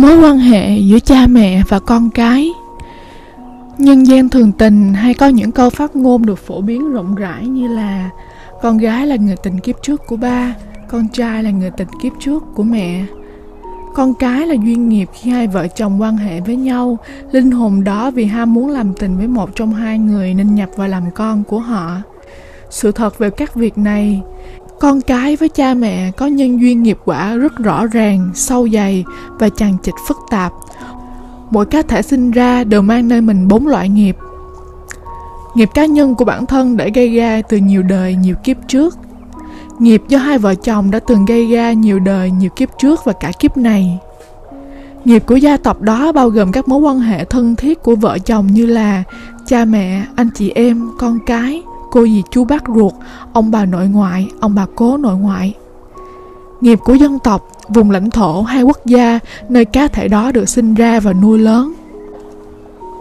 mối quan hệ giữa cha mẹ và con cái. Nhân gian thường tình hay có những câu phát ngôn được phổ biến rộng rãi như là con gái là người tình kiếp trước của ba, con trai là người tình kiếp trước của mẹ. Con cái là duyên nghiệp khi hai vợ chồng quan hệ với nhau, linh hồn đó vì ham muốn làm tình với một trong hai người nên nhập vào làm con của họ. Sự thật về các việc này, con cái với cha mẹ có nhân duyên nghiệp quả rất rõ ràng, sâu dày và chằng chịt phức tạp. Mỗi cá thể sinh ra đều mang nơi mình 4 loại nghiệp. Nghiệp cá nhân của bản thân đã gây ra từ nhiều đời, nhiều kiếp trước. Nghiệp do hai vợ chồng đã từng gây ra nhiều đời, nhiều kiếp trước và cả kiếp này. Nghiệp của gia tộc đó bao gồm các mối quan hệ thân thiết của vợ chồng như là cha mẹ, anh chị em, con cái, cô dì chú bác ruột, ông bà nội ngoại, ông bà cố nội ngoại. Nghiệp của dân tộc, vùng lãnh thổ hay quốc gia nơi cá thể đó được sinh ra và nuôi lớn.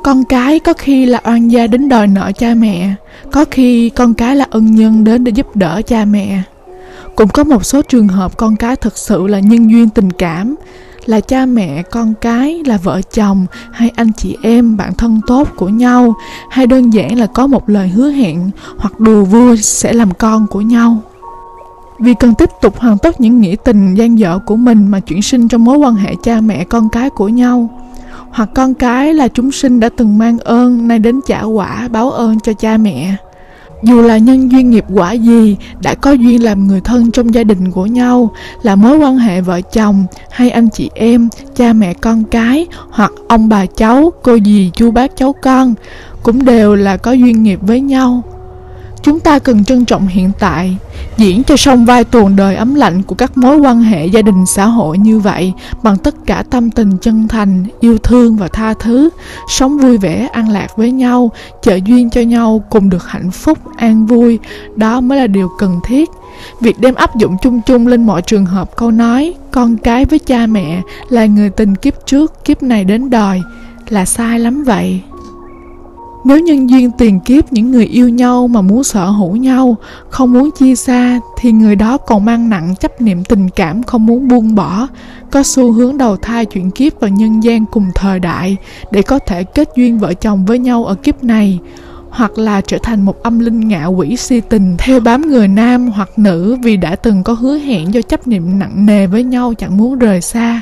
Con cái có khi là oan gia đến đòi nợ cha mẹ, có khi con cái là ân nhân đến để giúp đỡ cha mẹ. Cũng có một số trường hợp con cái thực sự là nhân duyên tình cảm, là cha mẹ, con cái, là vợ chồng hay anh chị em, bạn thân tốt của nhau, hay đơn giản là có một lời hứa hẹn hoặc đùa vui sẽ làm con của nhau. Vì cần tiếp tục hoàn tất những nghĩa tình dang dở của mình mà chuyển sinh trong mối quan hệ cha mẹ, con cái của nhau, hoặc con cái là chúng sinh đã từng mang ơn nay đến trả quả báo ơn cho cha mẹ. Dù là nhân duyên nghiệp quả gì, đã có duyên làm người thân trong gia đình của nhau, là mối quan hệ vợ chồng hay anh chị em, cha mẹ con cái, hoặc ông bà cháu, cô dì chú bác cháu con, cũng đều là có duyên nghiệp với nhau. Chúng ta cần trân trọng hiện tại, diễn cho xong vai tuồng đời ấm lạnh của các mối quan hệ gia đình xã hội như vậy bằng tất cả tâm tình chân thành, yêu thương và tha thứ, sống vui vẻ, an lạc với nhau, trợ duyên cho nhau cùng được hạnh phúc, an vui, đó mới là điều cần thiết. Việc đem áp dụng chung chung lên mọi trường hợp câu nói, con cái với cha mẹ là người tình kiếp trước, kiếp này đến đòi, là sai lắm vậy. Nếu nhân duyên tiền kiếp những người yêu nhau mà muốn sở hữu nhau, không muốn chia xa, thì người đó còn mang nặng chấp niệm tình cảm không muốn buông bỏ, có xu hướng đầu thai chuyển kiếp vào nhân gian cùng thời đại để có thể kết duyên vợ chồng với nhau ở kiếp này, hoặc là trở thành một âm linh ngạ quỷ si tình theo bám người nam hoặc nữ vì đã từng có hứa hẹn do chấp niệm nặng nề với nhau chẳng muốn rời xa.